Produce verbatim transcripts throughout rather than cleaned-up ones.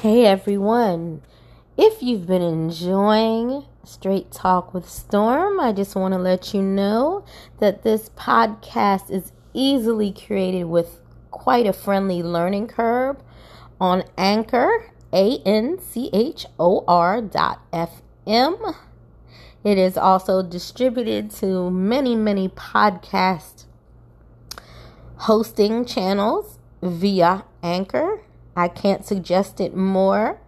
Hey everyone, if you've been enjoying Straight Talk with Storm, I just want to let you know that this podcast is easily created with quite a friendly learning curve on Anchor, A N C H O R dot F M. It is also distributed to many, many podcast hosting channels via Anchor. I can't suggest it more.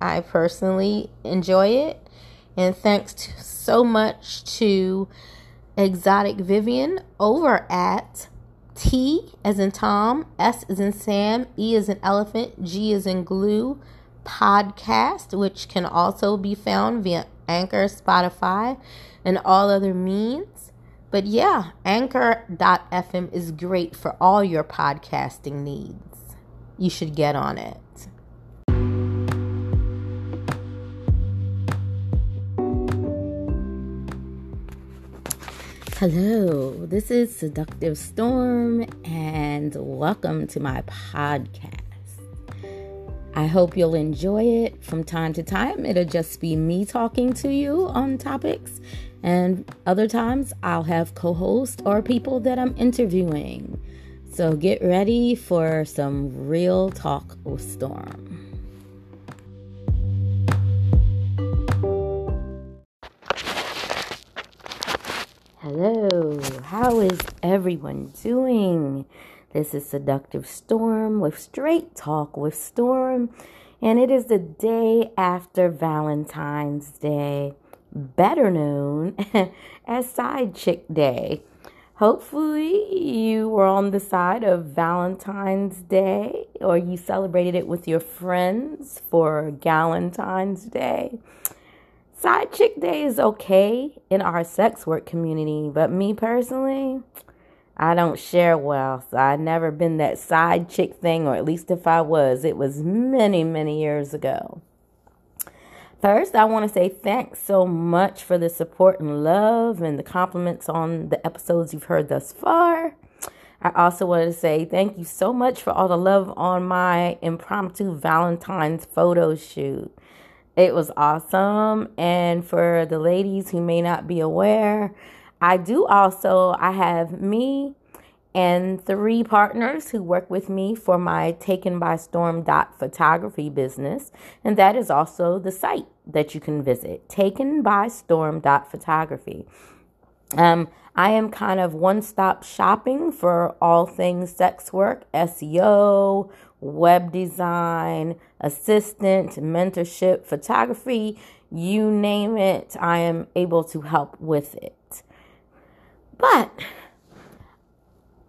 I personally enjoy it. And thanks to, so much to Exotic Vivian over at T as in Tom, S as in Sam, E as in Elephant, G as in Glue podcast, which can also be found via Anchor, Spotify, and all other means. But yeah, anchor dot f m is great for all your podcasting needs. You should get on it. Hello, this is Seductive Storm, and welcome to my podcast. I hope you'll enjoy it. From time to time, it'll just be me talking to you on topics, and other times I'll have co-hosts or people that I'm interviewing. So get ready for some real talk with Storm. Hello, how is everyone doing? This is Seductive Storm with Straight Talk with Storm, and it is the day after Valentine's Day, better known as Side Chick Day. Hopefully you were on the side of Valentine's Day, or you celebrated it with your friends for Galentine's Day. Side Chick Day is okay in our sex work community, but me personally, I don't share well. So I've never been that side chick thing, or at least if I was, it was many, many years ago. First, I want to say thanks so much for the support and love and the compliments on the episodes you've heard thus far. I also wanted to say thank you so much for all the love on my impromptu Valentine's photo shoot. It was awesome. And for the ladies who may not be aware, I do also, I have me and three partners who work with me for my Taken By Storm dot photography business. And that is also the site that you can visit, Taken By Storm dot photography. Um, I am kind of one-stop shopping for all things sex work, S E O, web design, assistant, mentorship, photography, you name it, I am able to help with it. But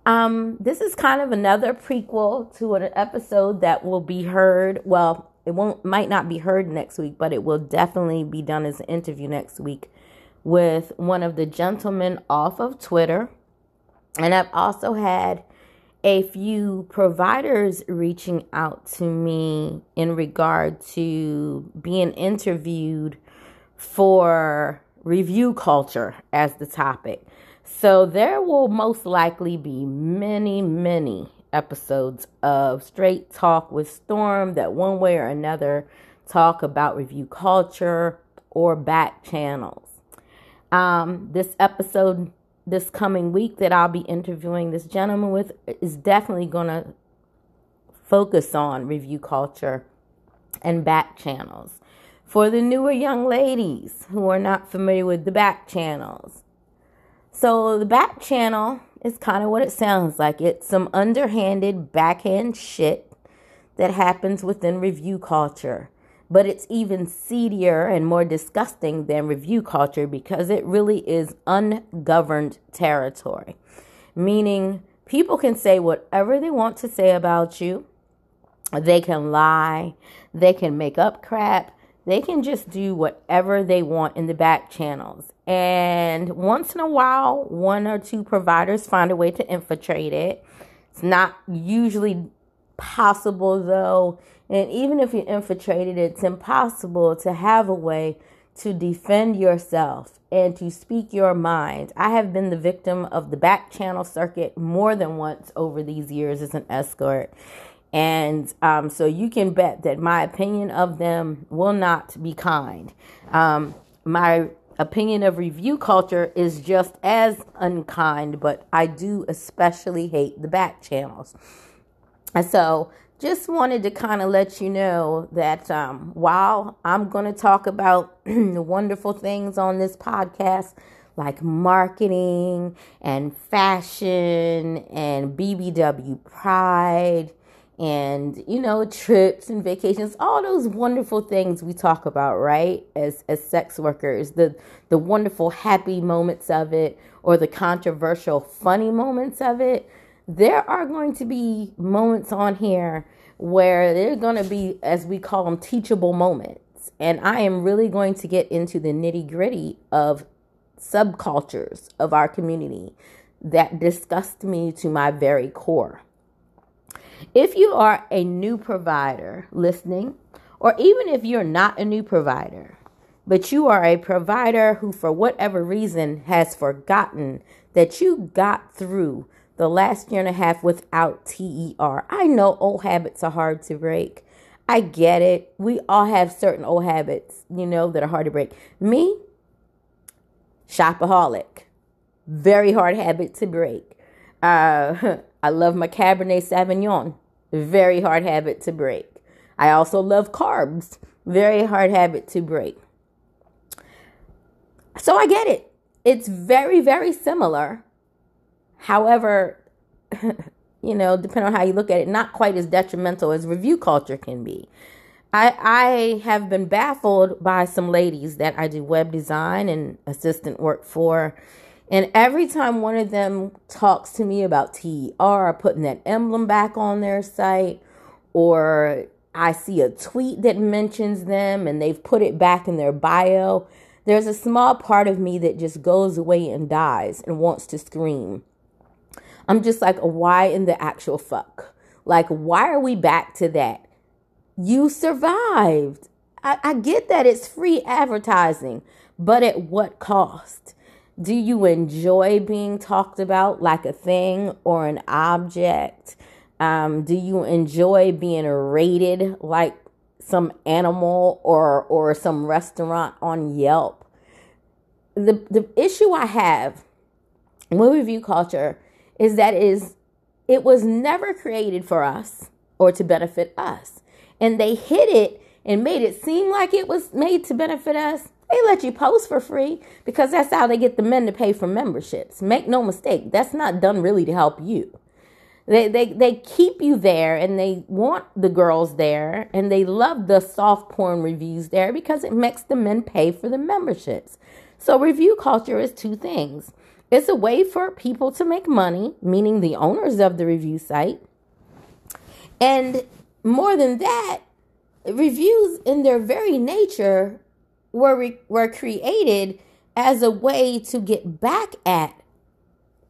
Um, this is kind of another prequel to an episode that will be heard. Well, it won't, might not be heard next week, but it will definitely be done as an interview next week with one of the gentlemen off of Twitter. And I've also had a few providers reaching out to me in regard to being interviewed for review culture as the topic. So there will most likely be many, many episodes of Straight Talk with Storm that one way or another talk about review culture or back channels. Um, this episode this coming week that I'll be interviewing this gentleman with is definitely going to focus on review culture and back channels. For the newer young ladies who are not familiar with the back channels, so the back channel is kind of what it sounds like. It's some underhanded, backhand shit that happens within review culture. But it's even seedier and more disgusting than review culture because it really is ungoverned territory. Meaning people can say whatever they want to say about you. They can lie. They can make up crap. They can just do whatever they want in the back channels. And once in a while, one or two providers find a way to infiltrate it. It's not usually possible, though. And even if you infiltrated it, it's impossible to have a way to defend yourself and to speak your mind. I have been the victim of the back channel circuit more than once over these years as an escort. And um, so you can bet that my opinion of them will not be kind. Um, my opinion of review culture is just as unkind, but I do especially hate the back channels. And so just wanted to kind of let you know that um, while I'm going to talk about the wonderful things on this podcast, like marketing and fashion and B B W pride, and, you know, trips and vacations, all those wonderful things we talk about, right? As as sex workers, the, the wonderful happy moments of it or the controversial funny moments of it. There are going to be moments on here where they're going to be, as we call them, teachable moments. And I am really going to get into the nitty gritty of subcultures of our community that disgust me to my very core. If you are a new provider listening, or even if you're not a new provider, but you are a provider who, for whatever reason, has forgotten that you got through the last year and a half without T E R. I know old habits are hard to break. I get it. We all have certain old habits, you know, that are hard to break. Me, shopaholic. Very hard habit to break. Uh... I love my Cabernet Sauvignon, very hard habit to break. I also love carbs, very hard habit to break. So I get it. It's very, very similar. However, you know, depending on how you look at it, not quite as detrimental as review culture can be. I, I have been baffled by some ladies that I do web design and assistant work for. And every time one of them talks to me about T E R, putting that emblem back on their site, or I see a tweet that mentions them and they've put it back in their bio, there's a small part of me that just goes away and dies and wants to scream. I'm just like, why in the actual fuck? Like, why are we back to that? You survived. I, I get that it's free advertising, but at what cost? Do you enjoy being talked about like a thing or an object? Um, do you enjoy being rated like some animal or or some restaurant on Yelp? The the issue I have with review culture is that it is it was never created for us or to benefit us. And they hid it and made it seem like it was made to benefit us. They let you post for free because that's how they get the men to pay for memberships. Make no mistake, that's not done really to help you. They they they keep you there and they want the girls there and they love the soft porn reviews there because it makes the men pay for the memberships. So review culture is two things. It's a way for people to make money, meaning the owners of the review site. And more than that, reviews in their very nature were re- were created as a way to get back at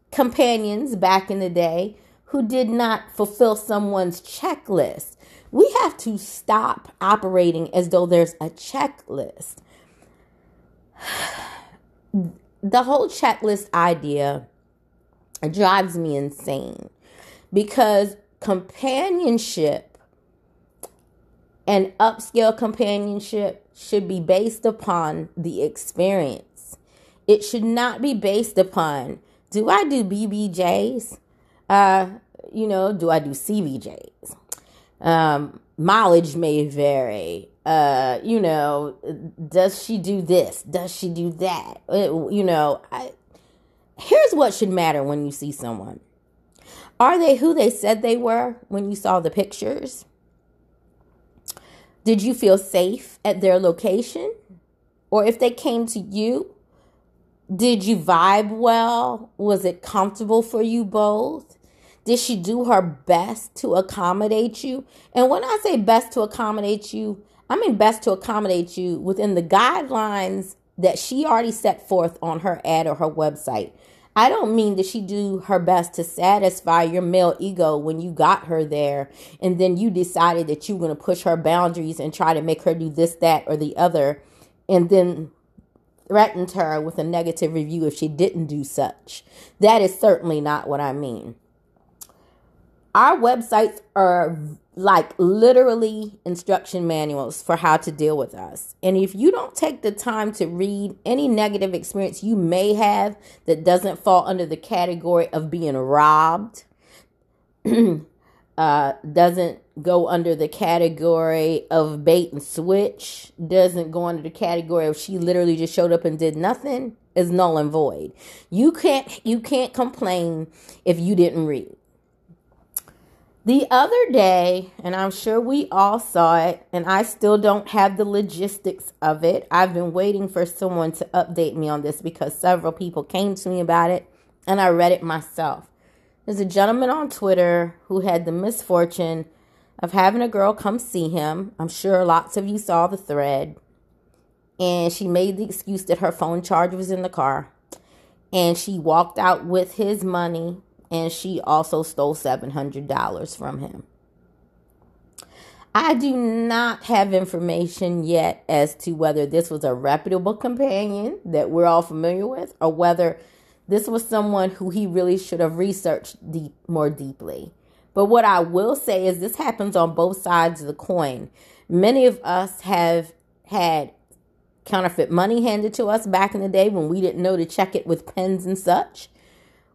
companions back in the day who did not fulfill someone's checklist. We have to stop operating as though there's a checklist. The whole checklist idea drives me insane because companionship and upscale companionship should be based upon the experience. It should not be based upon, do I do B B Js? Uh, you know, do I do C B Js? Um, mileage may vary. Uh, you know, does she do this? Does she do that? It, you know, I, here's what should matter when you see someone. Are they who they said they were when you saw the pictures? Did you feel safe at their location? Or if they came to you, did you vibe well? Was it comfortable for you both? Did she do her best to accommodate you? And when I say best to accommodate you, I mean best to accommodate you within the guidelines that she already set forth on her ad or her website. I don't mean that she do her best to satisfy your male ego when you got her there and then you decided that you were going to push her boundaries and try to make her do this, that, or the other and then threatened her with a negative review if she didn't do such. That is certainly not what I mean. Our websites are like literally instruction manuals for how to deal with us. And if you don't take the time to read any negative experience you may have that doesn't fall under the category of being robbed, uh, doesn't go under the category of bait and switch, doesn't go under the category of she literally just showed up and did nothing, is null and void. You can't, you can't complain if you didn't read. The other day, and I'm sure we all saw it, and I still don't have the logistics of it. I've been waiting for someone to update me on this because several people came to me about it, and I read it myself. There's a gentleman on Twitter who had the misfortune of having a girl come see him. I'm sure lots of you saw the thread. And she made the excuse that her phone charger was in the car. And she walked out with his money. And she also stole seven hundred dollars from him. I do not have information yet as to whether this was a reputable companion that we're all familiar with, or whether this was someone who he really should have researched deep, more deeply. But what I will say is this happens on both sides of the coin. Many of us have had counterfeit money handed to us back in the day when we didn't know to check it with pens and such.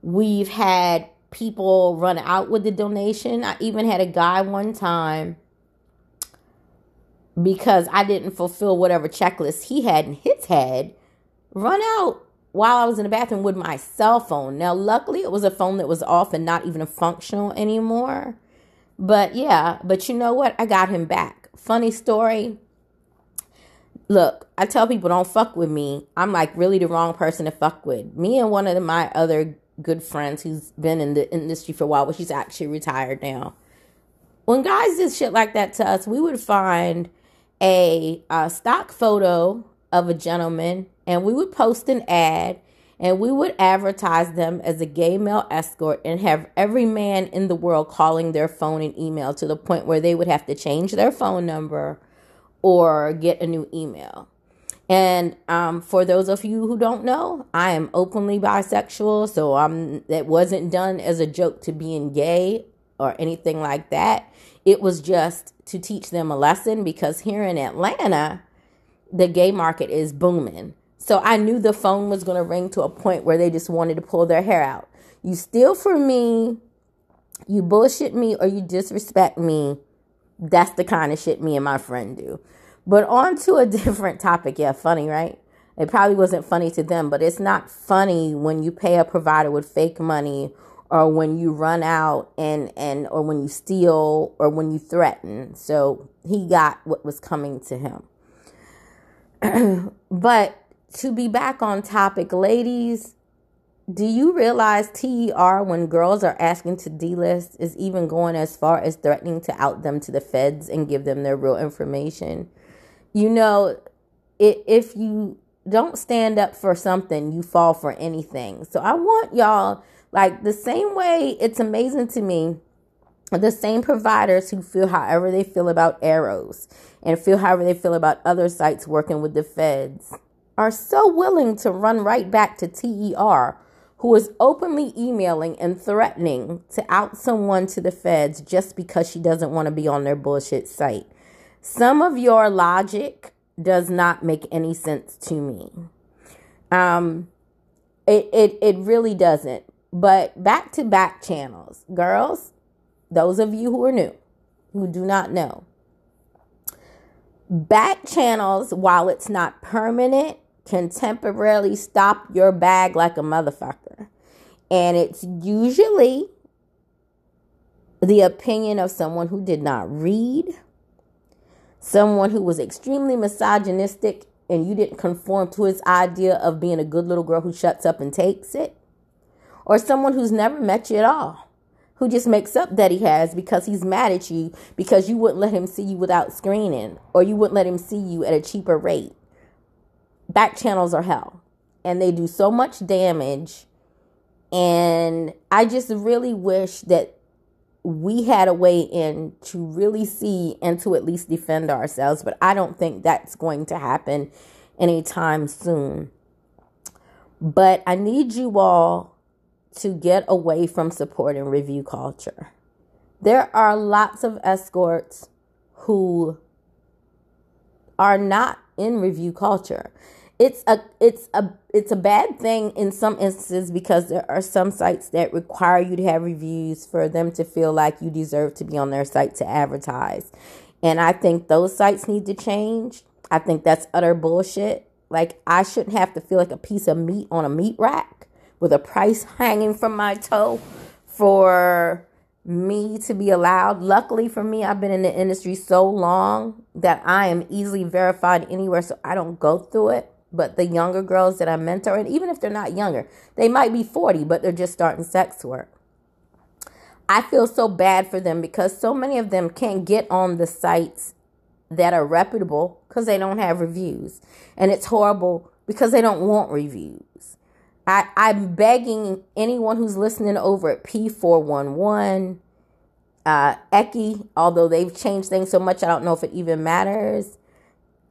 We've had people run out with the donation. I even had a guy one time, because I didn't fulfill whatever checklist he had in his head, run out while I was in the bathroom with my cell phone. Now, luckily, it was a phone that was off and not even functional anymore. But yeah, but you know what? I got him back. Funny story. Look, I tell people don't fuck with me. I'm like really the wrong person to fuck with. Me and one of my other good friends who's been in the industry for a while, but she's actually retired now. When guys did shit like that to us, we would find a, a stock photo of a gentleman and we would post an ad and we would advertise them as a gay male escort and have every man in the world calling their phone and email to the point where they would have to change their phone number or get a new email. And um, for those of you who don't know, I am openly bisexual, so I'm, that wasn't done as a joke to being gay or anything like that. It was just to teach them a lesson, because here in Atlanta, the gay market is booming. So I knew the phone was going to ring to a point where they just wanted to pull their hair out. You steal from me, you bullshit me, or you disrespect me. That's the kind of shit me and my friend do. But on to a different topic. Yeah, funny, right? It probably wasn't funny to them, but it's not funny when you pay a provider with fake money, or when you run out and, and or when you steal, or when you threaten. So he got what was coming to him. But to be back on topic, ladies, do you realize T E R, when girls are asking to delist, is even going as far as threatening to out them to the feds and give them their real information? You know, it, if you don't stand up for something, you fall for anything. So I want y'all, like the same way it's amazing to me, the same providers who feel however they feel about Arrows and feel however they feel about other sites working with the feds are so willing to run right back to T E R, who is openly emailing and threatening to out someone to the feds just because she doesn't want to be on their bullshit site. Some of your logic does not make any sense to me. Um, it, it, it really doesn't. But back to back channels, girls, those of you who are new, who do not know, back channels, while it's not permanent, can temporarily stop your bag like a motherfucker. And it's usually the opinion of someone who did not read, someone who was extremely misogynistic and you didn't conform to his idea of being a good little girl who shuts up and takes it, or someone who's never met you at all, who just makes up that he has because he's mad at you because you wouldn't let him see you without screening, or you wouldn't let him see you at a cheaper rate. Back channels are hell, and they do so much damage. And I just really wish that we had a way in to really see and to at least defend ourselves, but I don't think that's going to happen anytime soon. But I need you all to get away from support and review culture. there are lots of escorts who are not in review culture. It's a it's a it's a bad thing in some instances, because there are some sites that require you to have reviews for them to feel like you deserve to be on their site to advertise. And I think those sites need to change. I think that's utter bullshit. Like, I shouldn't have to feel like a piece of meat on a meat rack with a price hanging from my toe for me to be allowed. Luckily for me, I've been in the industry so long that I am easily verified anywhere, so I don't go through it. But the younger girls that I mentor, and even if they're not younger, they might be forty, but they're just starting sex work. I feel so bad for them, because so many of them can't get on the sites that are reputable because they don't have reviews. And it's horrible because they don't want reviews. I, I'm begging anyone who's listening over at P four eleven, uh, Eki, although they've changed things so much, I don't know if it even matters.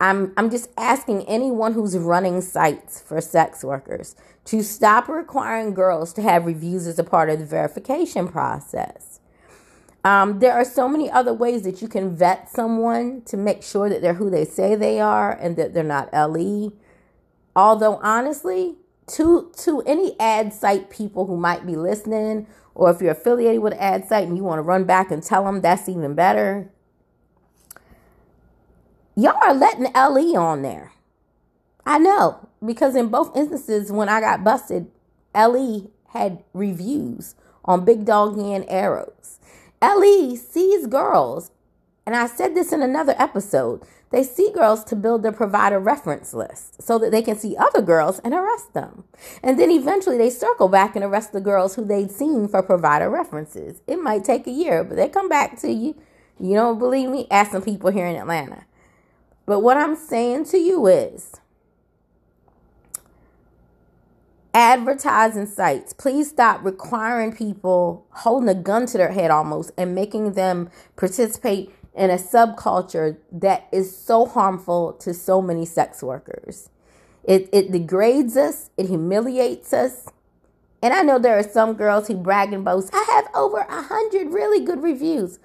I'm I'm just asking anyone who's running sites for sex workers to stop requiring girls to have reviews as a part of the verification process. Um, there are so many other ways that you can vet someone to make sure that they're who they say they are and that they're not L E. Although, honestly, to to any ad site people who might be listening, or if you're affiliated with an ad site and you want to run back and tell them, that's even better. Y'all are letting L E on there. I know, because in both instances, when I got busted, L E had reviews on Big Doggy and Arrows. L E sees girls, and I said this in another episode, they see girls to build their provider reference list so that they can see other girls and arrest them. And then eventually they circle back and arrest the girls who they'd seen for provider references. It might take a year, but they come back to you. You don't believe me? Ask some people here in Atlanta. But what I'm saying to you is, advertising sites, please stop requiring people, holding a gun to their head almost, and making them participate in a subculture that is so harmful to so many sex workers. It it degrades us. It humiliates us. And I know there are some girls who brag and boast, I have over one hundred really good reviews.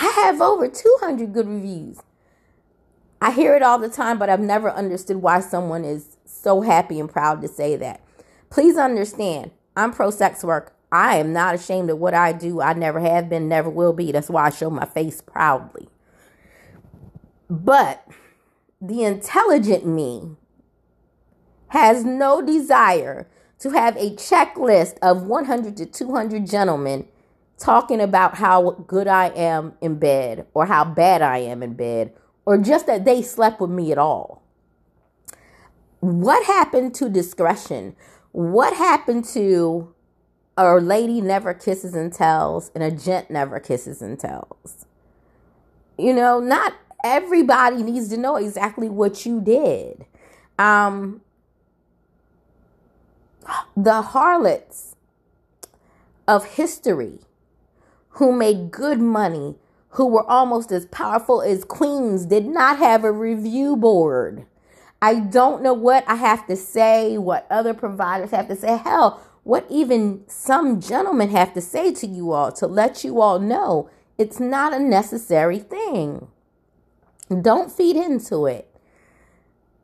I have over two hundred good reviews. I hear it all the time, but I've never understood why someone is so happy and proud to say that. Please understand, I'm pro-sex work. I am not ashamed of what I do. I never have been, never will be. That's why I show my face proudly. But the intelligent me has no desire to have a checklist of one hundred to two hundred gentlemen talking about how good I am in bed, or how bad I am in bed, or just that they slept with me at all. What happened to discretion? What happened to a lady never kisses and tells and a gent never kisses and tells? You know, not everybody needs to know exactly what you did. Um, the harlots of history who made good money, who were almost as powerful as queens, did not have a review board. I don't know what I have to say, what other providers have to say. Hell, what even some gentlemen have to say to you all to let you all know it's not a necessary thing. Don't feed into it.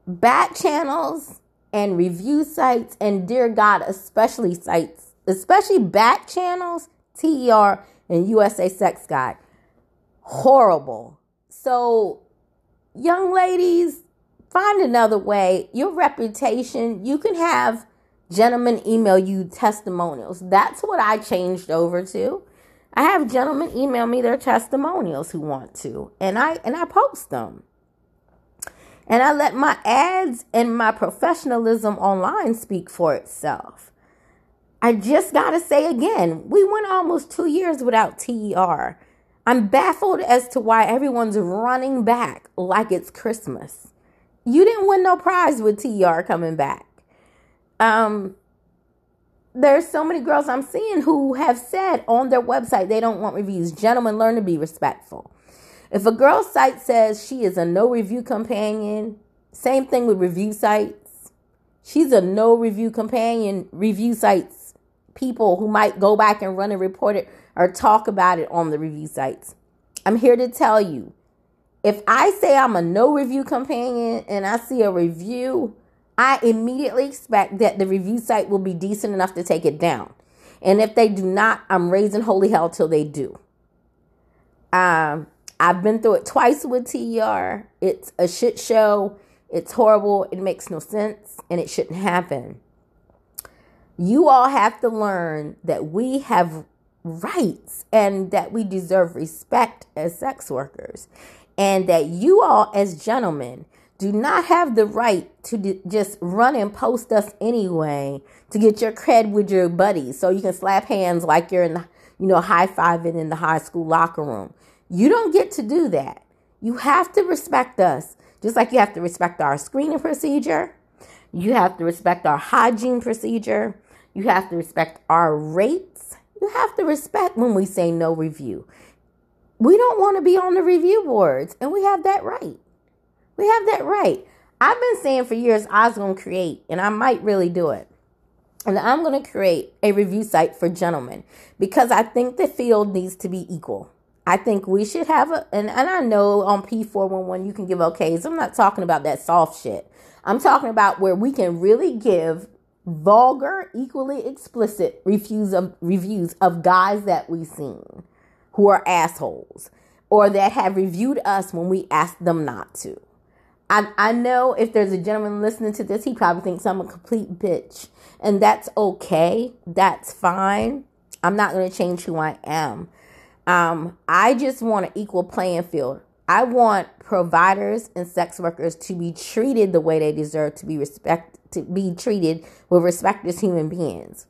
Back channels and review sites, and dear God, especially sites, especially back channels, T E R, and U S A Sex Guy. Horrible. So, young ladies, find another way. Your reputation, you can have gentlemen email you testimonials. That's what I changed over to. I have gentlemen email me their testimonials who want to, and I and I post them. And I let my ads and my professionalism online speak for itself. I just got to say again, we went almost two years without T E R. I'm baffled as to why everyone's running back like it's Christmas. You didn't win no prize with T E R coming back. Um, there's so many girls I'm seeing who have said on their website they don't want reviews. Gentlemen, learn to be respectful. If a girl's site says she is a no-review companion, same thing with review sites. She's a no-review companion. Review sites, people who might go back and run and report it or talk about it on the review sites. I'm here to tell you, if I say I'm a no review companion and I see a review, I immediately expect that the review site will be decent enough to take it down. And if they do not, I'm raising holy hell till they do. Um, I've been through it twice with T E R. It's a shit show. It's horrible. It makes no sense. And it shouldn't happen. You all have to learn that we have rights and that we deserve respect as sex workers. And that you all as gentlemen do not have the right to d- just run and post us anyway to get your cred with your buddies so you can slap hands like you're in the, you know, high-fiving in the high school locker room. You don't get to do that. You have to respect us, just like you have to respect our screening procedure. You have to respect our hygiene procedure. You have to respect our rates. You have to respect when we say no review. We don't want to be on the review boards, and we have that right. We have that right. I've been saying for years I was going to create, and I might really do it. And I'm going to create a review site for gentlemen because I think the field needs to be equal. I think we should have a, and, and I know on P four eleven you can give okays. I'm not talking about that soft shit. I'm talking about where we can really give vulgar, equally explicit reviews of, reviews of guys that we've seen who are assholes or that have reviewed us when we asked them not to. I, I know if there's a gentleman listening to this, he probably thinks I'm a complete bitch. And that's okay. That's fine. I'm not going to change who I am. Um, I just want an equal playing field. I want providers and sex workers to be treated the way they deserve to be respect, to be treated with respect as human beings.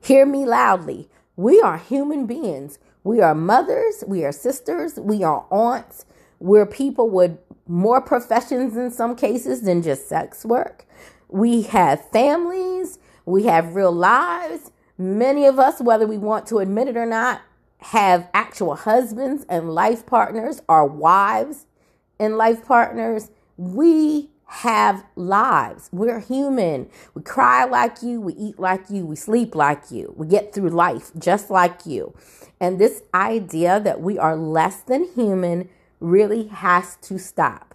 Hear me loudly. We are human beings. We are mothers. We are sisters. We are aunts. We're people with more professions in some cases than just sex work. We have families. We have real lives. Many of us, whether we want to admit it or not, have actual husbands and life partners, or wives and life partners. We have lives. We're human. We cry like you. We eat like you. We sleep like you. We get through life just like you. And this idea that we are less than human really has to stop.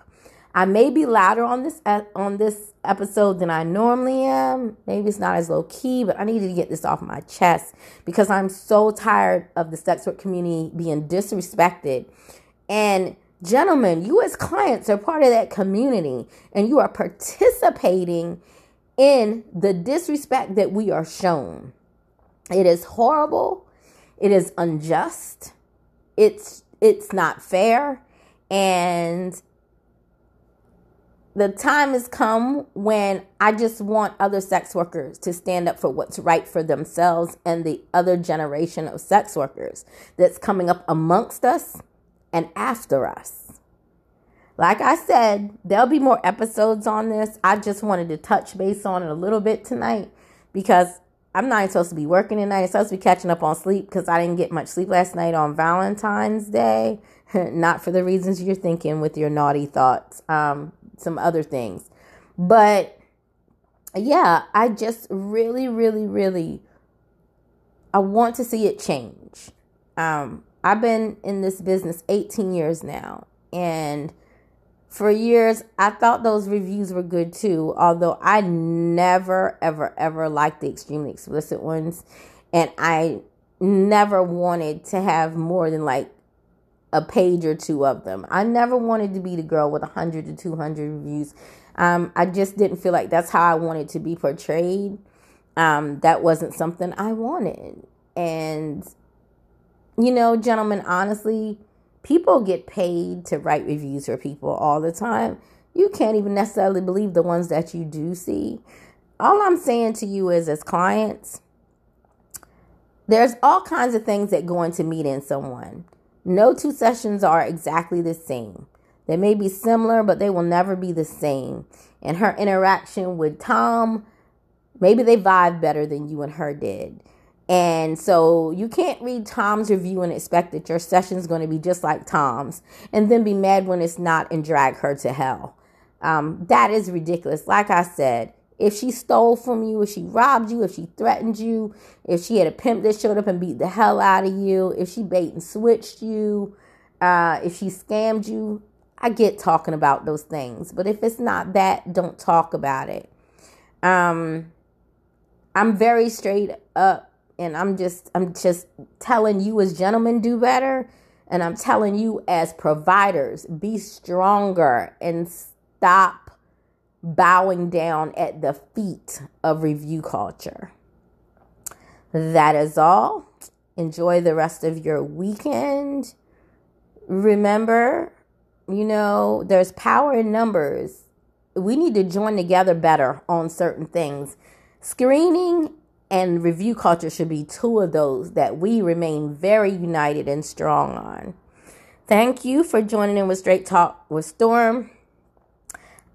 I may be louder on this on this episode than I normally am. Maybe it's not as low key, but I needed to get this off my chest because I'm so tired of the sex work community being disrespected. And gentlemen, you as clients are part of that community, and you are participating in the disrespect that we are shown. It is horrible. It is unjust. It's it's not fair. And the time has come when I just want other sex workers to stand up for what's right for themselves and the other generation of sex workers that's coming up amongst us and after us. Like I said, there'll be more episodes on this. I just wanted to touch base on it a little bit tonight because I'm not even supposed to be working tonight. I'm supposed to be catching up on sleep because I didn't get much sleep last night on Valentine's Day. Not for the reasons you're thinking with your naughty thoughts, um, some other things. But yeah, I just really, really, really, I want to see it change. Um, I've been in this business eighteen years now. And for years, I thought those reviews were good too. Although I never, ever, ever liked the extremely explicit ones. And I never wanted to have more than like a page or two of them. I never wanted to be the girl with one hundred to two hundred reviews. Um, I just didn't feel like that's how I wanted to be portrayed. Um, that wasn't something I wanted. And, you know, gentlemen, honestly, people get paid to write reviews for people all the time. You can't even necessarily believe the ones that you do see. All I'm saying to you is, as clients, there's all kinds of things that go into meeting someone. No two sessions are exactly the same. They may be similar, but they will never be the same. And her interaction with Tom, maybe they vibe better than you and her did. And so you can't read Tom's review and expect that your session's going to be just like Tom's and then be mad when it's not and drag her to hell. Um, that is ridiculous. Like I said, If she stole from you, if she robbed you, if she threatened you, if she had a pimp that showed up and beat the hell out of you, if she bait and switched you, uh, if she scammed you, I get talking about those things. But if it's not that, don't talk about it. Um, I'm very straight up, and I'm just, I'm just telling you as gentlemen do better. And I'm telling you as providers, be stronger and stop bowing down at the feet of review culture. That is all. Enjoy the rest of your weekend. Remember, you know, there's power in numbers. We need to join together better on certain things. Screening and review culture should be two of those that we remain very united and strong on. Thank you for joining in with Straight Talk with Storm.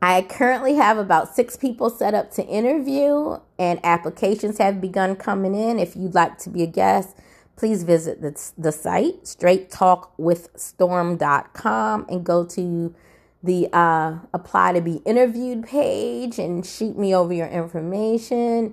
I currently have about six people set up to interview, and applications have begun coming in. If you'd like to be a guest, please visit the, the site, straight talk with storm dot com, and go to the uh, apply to be interviewed page and shoot me over your information.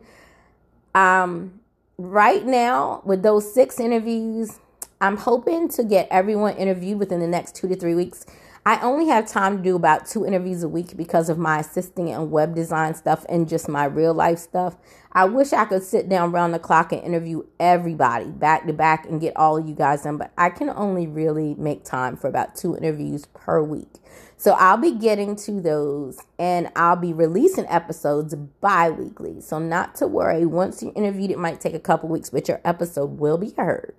Um, right now, with those six interviews, I'm hoping to get everyone interviewed within the next two to three weeks. I only have time to do about two interviews a week because of my assisting and web design stuff and just my real life stuff. I wish I could sit down round the clock and interview everybody back to back and get all of you guys done, but I can only really make time for about two interviews per week. So I'll be getting to those, and I'll be releasing episodes bi-weekly. So not to worry, once you're interviewed, it might take a couple weeks, but your episode will be heard.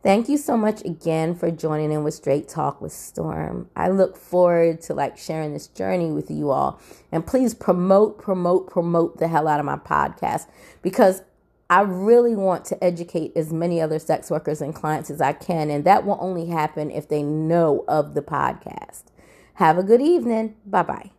Thank you so much again for joining in with Straight Talk with Storm. I look forward to like sharing this journey with you all. And please promote, promote, promote the hell out of my podcast, because I really want to educate as many other sex workers and clients as I can. And that will only happen if they know of the podcast. Have a good evening. Bye-bye.